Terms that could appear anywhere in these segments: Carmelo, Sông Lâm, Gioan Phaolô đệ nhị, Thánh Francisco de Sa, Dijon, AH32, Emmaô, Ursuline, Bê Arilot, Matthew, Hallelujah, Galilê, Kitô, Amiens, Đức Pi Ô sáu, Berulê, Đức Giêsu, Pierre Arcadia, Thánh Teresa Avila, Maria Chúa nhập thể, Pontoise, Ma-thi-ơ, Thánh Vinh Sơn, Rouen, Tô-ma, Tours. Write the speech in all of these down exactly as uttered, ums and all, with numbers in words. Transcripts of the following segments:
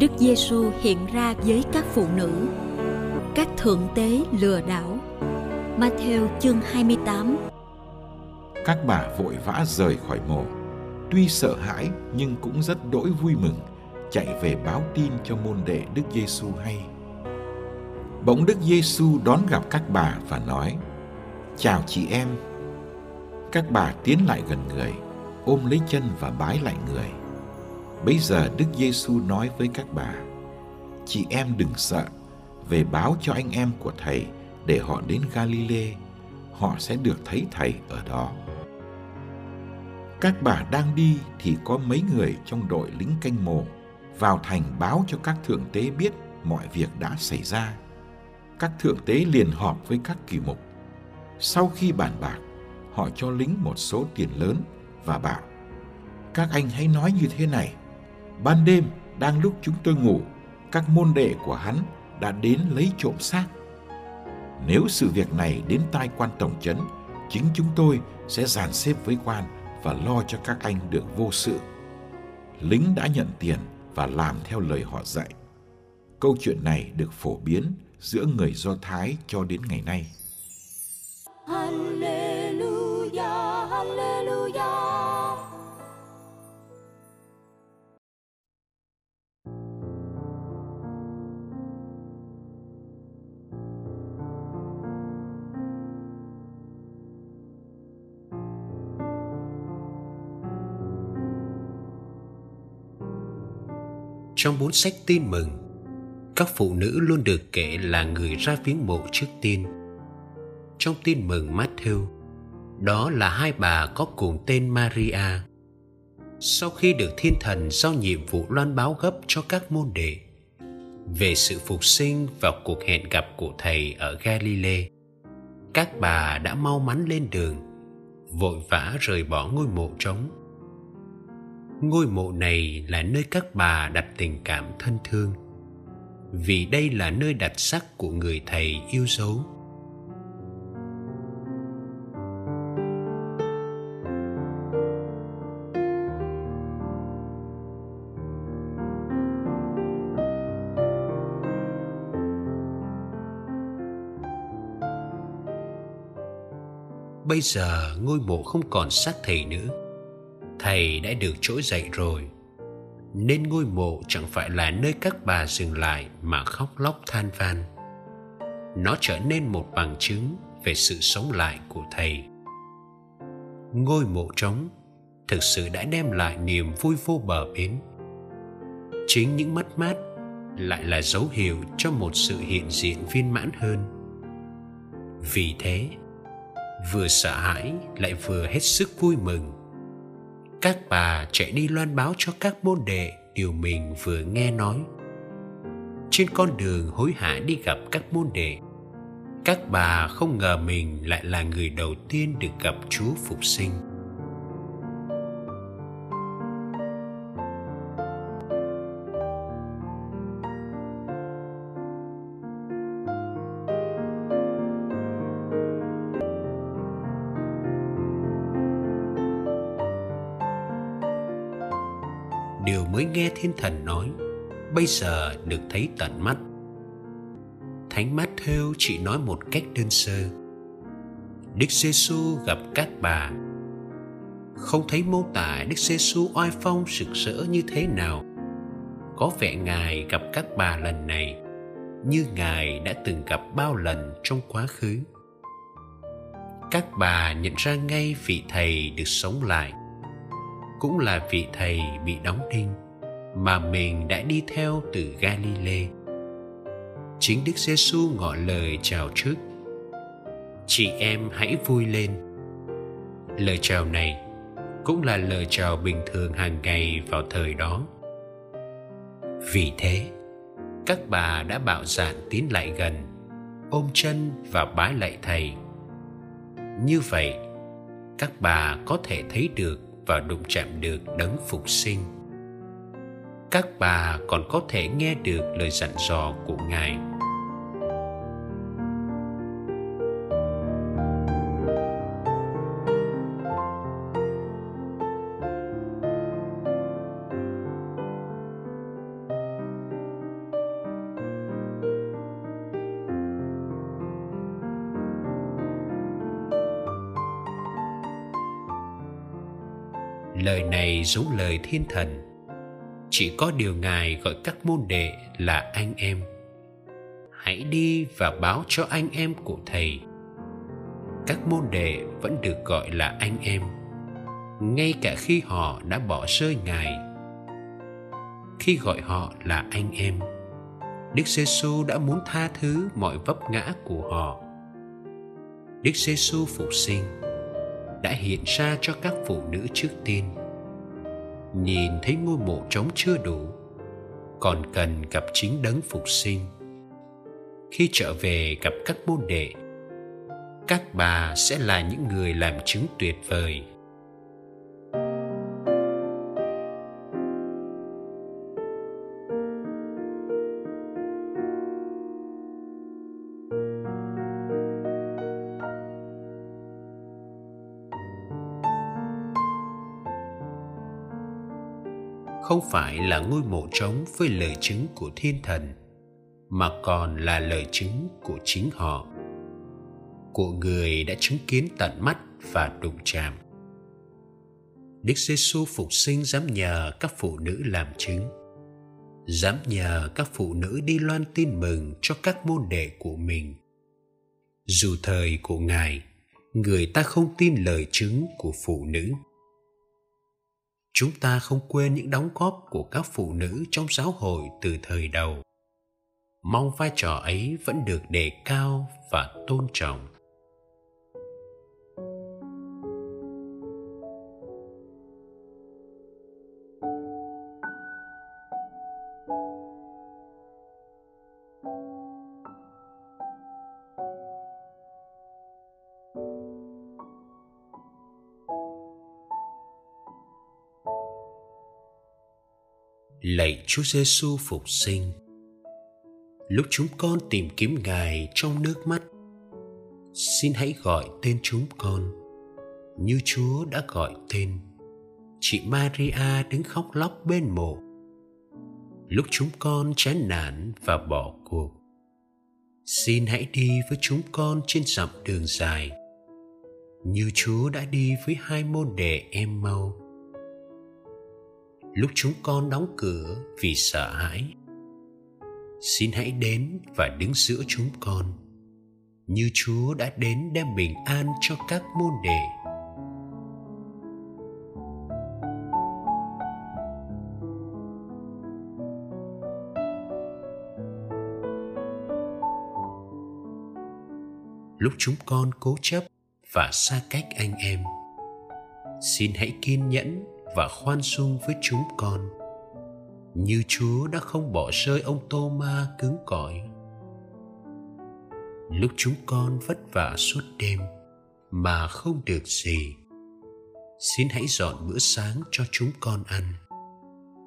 Đức Giêsu hiện ra với các phụ nữ, các thượng tế lừa đảo. Ma-thi-ơ chương hai mươi tám. Các bà vội vã rời khỏi mộ, tuy sợ hãi nhưng cũng rất đỗi vui mừng, chạy về báo tin cho môn đệ Đức Giêsu hay. Bỗng Đức Giêsu đón gặp các bà và nói: "Chào chị em." Các bà tiến lại gần người, ôm lấy chân và bái lại người. Bấy giờ Đức Giêsu nói với các bà: "Chị em đừng sợ, về báo cho anh em của Thầy để họ đến Galilê, họ sẽ được thấy Thầy ở đó." Các bà đang đi thì có mấy người trong đội lính canh mộ vào thành báo cho các thượng tế biết mọi việc đã xảy ra. Các thượng tế liền họp với các kỳ mục. Sau khi bàn bạc, họ cho lính một số tiền lớn và bảo: "Các anh hãy nói như thế này: ban đêm, đang lúc chúng tôi ngủ, các môn đệ của hắn đã đến lấy trộm xác. Nếu sự việc này đến tai quan tổng trấn, chính chúng tôi sẽ dàn xếp với quan và lo cho các anh được vô sự." Lính đã nhận tiền và làm theo lời họ dạy. Câu chuyện này được phổ biến giữa người Do Thái cho đến ngày nay. Hallelujah, hallelujah. Trong bốn sách Tin Mừng, các phụ nữ luôn được kể là người ra viếng mộ trước tiên. Trong Tin Mừng Matthew, đó là hai bà có cùng tên Maria. Sau khi được thiên thần giao nhiệm vụ loan báo gấp cho các môn đệ về sự phục sinh và cuộc hẹn gặp của Thầy ở Galilê, các bà đã mau mắn lên đường, vội vã rời bỏ ngôi mộ trống. Ngôi mộ này là nơi các bà đặt tình cảm thân thương, vì đây là nơi đặt xác của người thầy yêu dấu. Bây giờ ngôi mộ không còn xác thầy nữa. Thầy đã được trỗi dậy rồi, nên ngôi mộ chẳng phải là nơi các bà dừng lại mà khóc lóc than van. Nó trở nên một bằng chứng về sự sống lại của Thầy. Ngôi mộ trống thực sự đã đem lại niềm vui vô bờ bến. Chính những mất mát lại là dấu hiệu cho một sự hiện diện viên mãn hơn. Vì thế, vừa sợ hãi lại vừa hết sức vui mừng, các bà chạy đi loan báo cho các môn đệ điều mình vừa nghe nói. Trên con đường hối hả đi gặp các môn đệ, các bà không ngờ mình lại là người đầu tiên được gặp Chúa Phục sinh. Điều mới nghe thiên thần nói, bây giờ được thấy tận mắt. Thánh Matthew chỉ nói một cách đơn sơ: Đức Giêsu gặp các bà, không thấy mô tả Đức Giêsu oai phong sực sỡ như thế nào. Có vẻ Ngài gặp các bà lần này như Ngài đã từng gặp bao lần trong quá khứ. Các bà nhận ra ngay vị thầy được sống lại, cũng là vị thầy bị đóng đinh mà mình đã đi theo từ Galilê. Chính Đức Giêsu ngỏ lời chào trước: "Chị em hãy vui lên." Lời chào này cũng là lời chào bình thường hàng ngày vào thời đó. Vì thế, các bà đã bạo dạn tiến lại gần, ôm chân và bái lạy thầy. Như vậy, các bà có thể thấy được và đụng chạm được đấng phục sinh. Các bà còn có thể nghe được lời dặn dò của Ngài. Lời này giống lời thiên thần, chỉ có điều Ngài gọi các môn đệ là anh em. Hãy đi và báo cho anh em của thầy. Các môn đệ vẫn được gọi là anh em, ngay cả khi họ đã bỏ rơi Ngài. Khi gọi họ là anh em, Đức Giêsu đã muốn tha thứ mọi vấp ngã của họ. Đức Giêsu phục sinh đã hiện ra cho các phụ nữ trước tiên. Nhìn thấy ngôi mộ trống chưa đủ, còn cần gặp chính đấng phục sinh. Khi trở về gặp các môn đệ, các bà sẽ là những người làm chứng tuyệt vời. Không phải là ngôi mộ trống với lời chứng của thiên thần, mà còn là lời chứng của chính họ, của người đã chứng kiến tận mắt và đụng chạm. Đức Giêsu phục sinh dám nhờ các phụ nữ làm chứng, dám nhờ các phụ nữ đi loan tin mừng cho các môn đệ của mình. Dù thời của Ngài, người ta không tin lời chứng của phụ nữ. Chúng ta không quên những đóng góp của các phụ nữ trong giáo hội từ thời đầu. Mong vai trò ấy vẫn được đề cao và tôn trọng. Lạy Chúa Giêsu phục sinh, lúc chúng con tìm kiếm Ngài trong nước mắt, xin hãy gọi tên chúng con như Chúa đã gọi tên chị Maria đứng khóc lóc bên mộ. Lúc chúng con chán nản và bỏ cuộc, xin hãy đi với chúng con trên dặm đường dài, như Chúa đã đi với hai môn đệ Emmaô. Lúc chúng con đóng cửa vì sợ hãi, xin hãy đến và đứng giữa chúng con, như Chúa đã đến đem bình an cho các môn đệ. Lúc chúng con cố chấp và xa cách anh em, xin hãy kiên nhẫn và khoan dung với chúng con, như Chúa đã không bỏ rơi ông Tô-ma cứng cỏi. Lúc chúng con vất vả suốt đêm mà không được gì, xin hãy dọn bữa sáng cho chúng con ăn,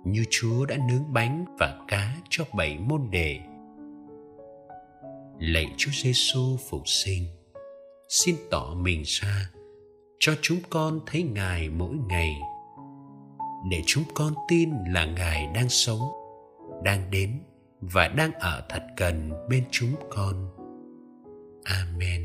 như Chúa đã nướng bánh và cá cho bảy môn đệ. Lạy Chúa Giêsu phục sinh, xin tỏ mình ra cho chúng con thấy Ngài mỗi ngày, để chúng con tin là Ngài đang sống, đang đến và đang ở thật gần bên chúng con. Amen.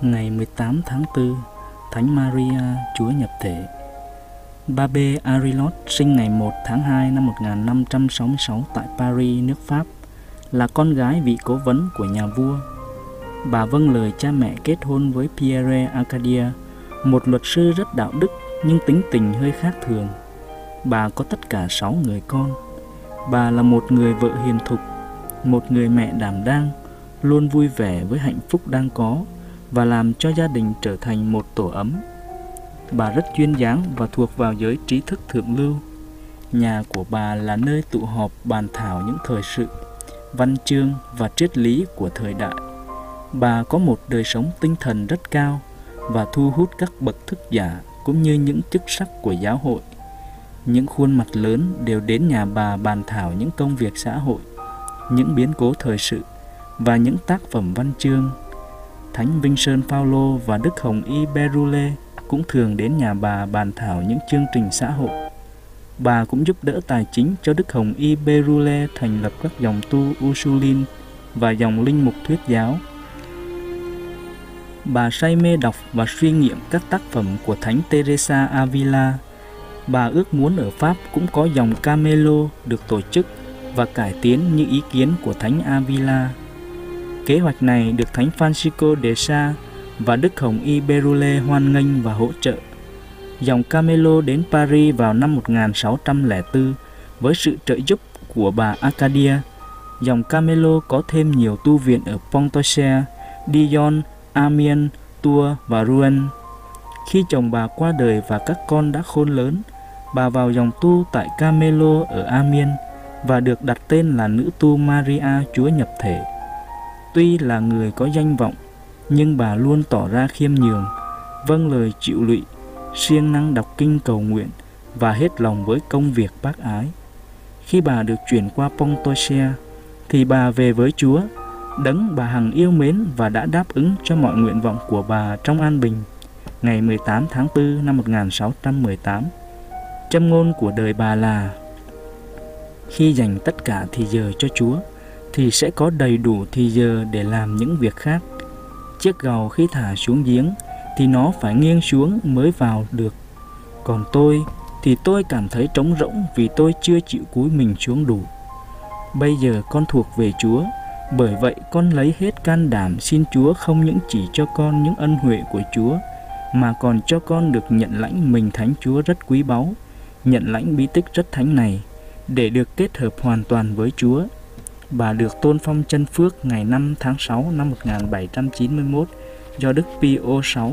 ngày mười tám tháng tư, Thánh Maria Chúa nhập thể. Bà Bê Arilot sinh ngày một tháng hai năm một nghìn năm trăm sáu mươi sáu tại Paris, nước Pháp, là con gái vị cố vấn của nhà vua. Bà vâng lời cha mẹ kết hôn với Pierre Arcadia, một luật sư rất đạo đức nhưng tính tình hơi khác thường. Bà có tất cả sáu người con. Bà là một người vợ hiền thục, một người mẹ đảm đang, luôn vui vẻ với hạnh phúc đang có và làm cho gia đình trở thành một tổ ấm. Bà rất duyên dáng và thuộc vào giới trí thức thượng lưu. Nhà của bà là nơi tụ họp bàn thảo những thời sự, văn chương và triết lý của thời đại. Bà có một đời sống tinh thần rất cao và thu hút các bậc thức giả cũng như những chức sắc của giáo hội. Những khuôn mặt lớn đều đến nhà bà bàn thảo những công việc xã hội, những biến cố thời sự và những tác phẩm văn chương. Thánh Vinh Sơn Paulo và Đức Hồng Y Berulê cũng thường đến nhà bà bàn thảo những chương trình xã hội. Bà cũng giúp đỡ tài chính cho Đức Hồng Y Berulê thành lập các dòng tu Ursuline và dòng linh mục thuyết giáo. Bà say mê đọc và suy nghiệm các tác phẩm của Thánh Teresa Avila. Bà ước muốn ở Pháp cũng có dòng Carmelo được tổ chức và cải tiến như ý kiến của Thánh Avila. Kế hoạch này được Thánh Francisco de Sa và Đức Hồng Y Berulê hoan nghênh và hỗ trợ. Dòng Carmelo đến Paris vào năm một nghìn sáu trăm lẻ tư với sự trợ giúp của bà Arcadia. Dòng Carmelo có thêm nhiều tu viện ở Pontoise, Dijon, Amiens, Tours và Rouen. Khi chồng bà qua đời và các con đã khôn lớn, bà vào dòng tu tại Carmelo ở Amiens và được đặt tên là nữ tu Maria Chúa nhập thể. Tuy là người có danh vọng, nhưng bà luôn tỏ ra khiêm nhường, vâng lời chịu lụy, siêng năng đọc kinh cầu nguyện và hết lòng với công việc bác ái. Khi bà được chuyển qua Pontoise, thì bà về với Chúa, đấng bà hằng yêu mến và đã đáp ứng cho mọi nguyện vọng của bà trong an bình. Ngày mười tám tháng tư năm một nghìn sáu trăm mười tám, châm ngôn của đời bà là: khi dành tất cả thì giờ cho Chúa, thì sẽ có đầy đủ thì giờ để làm những việc khác. Chiếc gầu khi thả xuống giếng thì nó phải nghiêng xuống mới vào được. Còn tôi thì tôi cảm thấy trống rỗng vì tôi chưa chịu cúi mình xuống đủ. Bây giờ con thuộc về Chúa, bởi vậy con lấy hết can đảm xin Chúa không những chỉ cho con những ân huệ của Chúa, mà còn cho con được nhận lãnh mình Thánh Chúa rất quý báu, nhận lãnh bí tích rất thánh này, để được kết hợp hoàn toàn với Chúa. Bà được tôn phong chân phước ngày năm tháng sáu năm một nghìn bảy trăm chín mươi mốt do Đức Pi Ô sáu.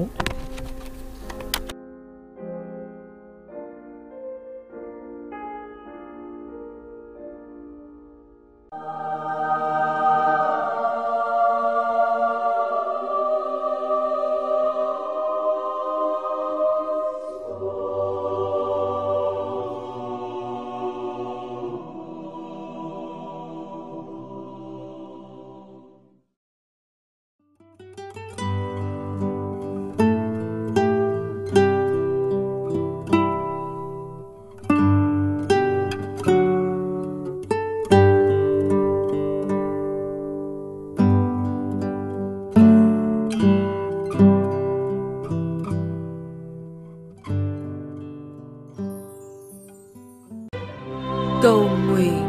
Cầu nguyện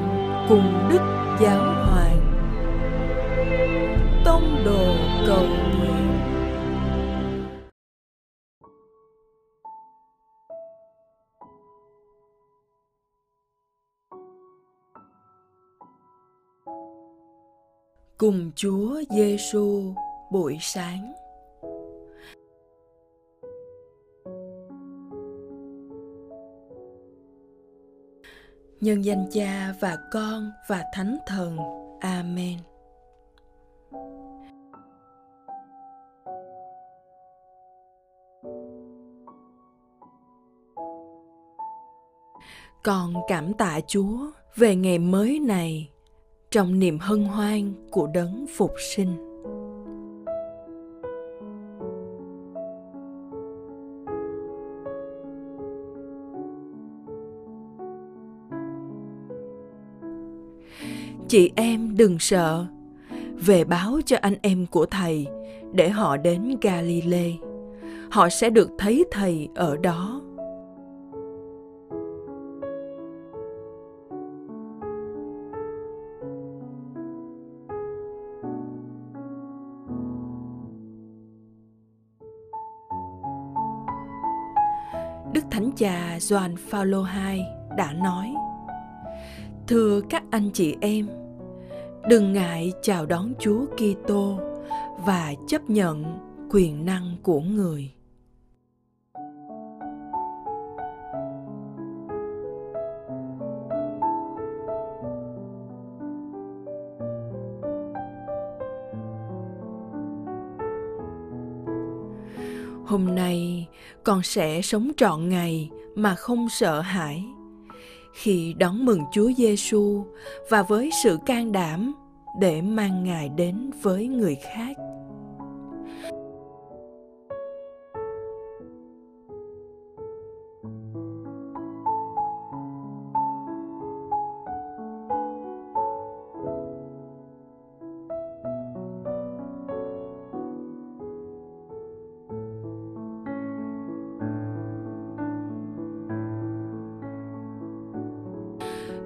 cùng Đức Giáo Hoàng. Tông đồ cầu nguyện. Cùng Chúa Giêsu buổi sáng. Nhân danh Cha và Con và Thánh Thần. Amen. Con cảm tạ Chúa về ngày mới này trong niềm hân hoan của đấng phục sinh. Chị em đừng sợ, về báo cho anh em của Thầy để họ đến Galilê. Họ sẽ được thấy Thầy ở đó. Đức Thánh Cha Gioan Phaolô đệ nhị đã nói: Thưa các anh chị em, đừng ngại chào đón Chúa Kitô và chấp nhận quyền năng của Người. Hôm nay con sẽ sống trọn ngày mà không sợ hãi, khi đón mừng Chúa Giêsu và với sự can đảm để mang Ngài đến với người khác.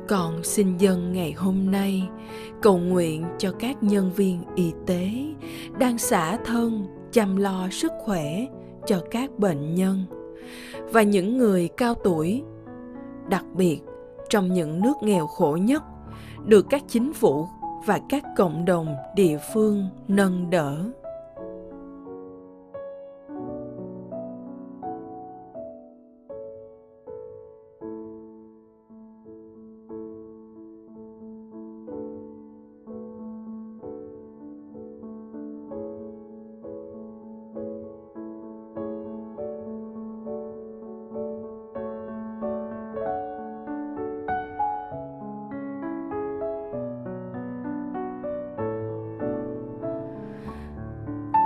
Con xin dâng ngày hôm nay cầu nguyện cho các nhân viên y tế đang xả thân chăm lo sức khỏe cho các bệnh nhân và những người cao tuổi, đặc biệt trong những nước nghèo khổ nhất, được các chính phủ và các cộng đồng địa phương nâng đỡ.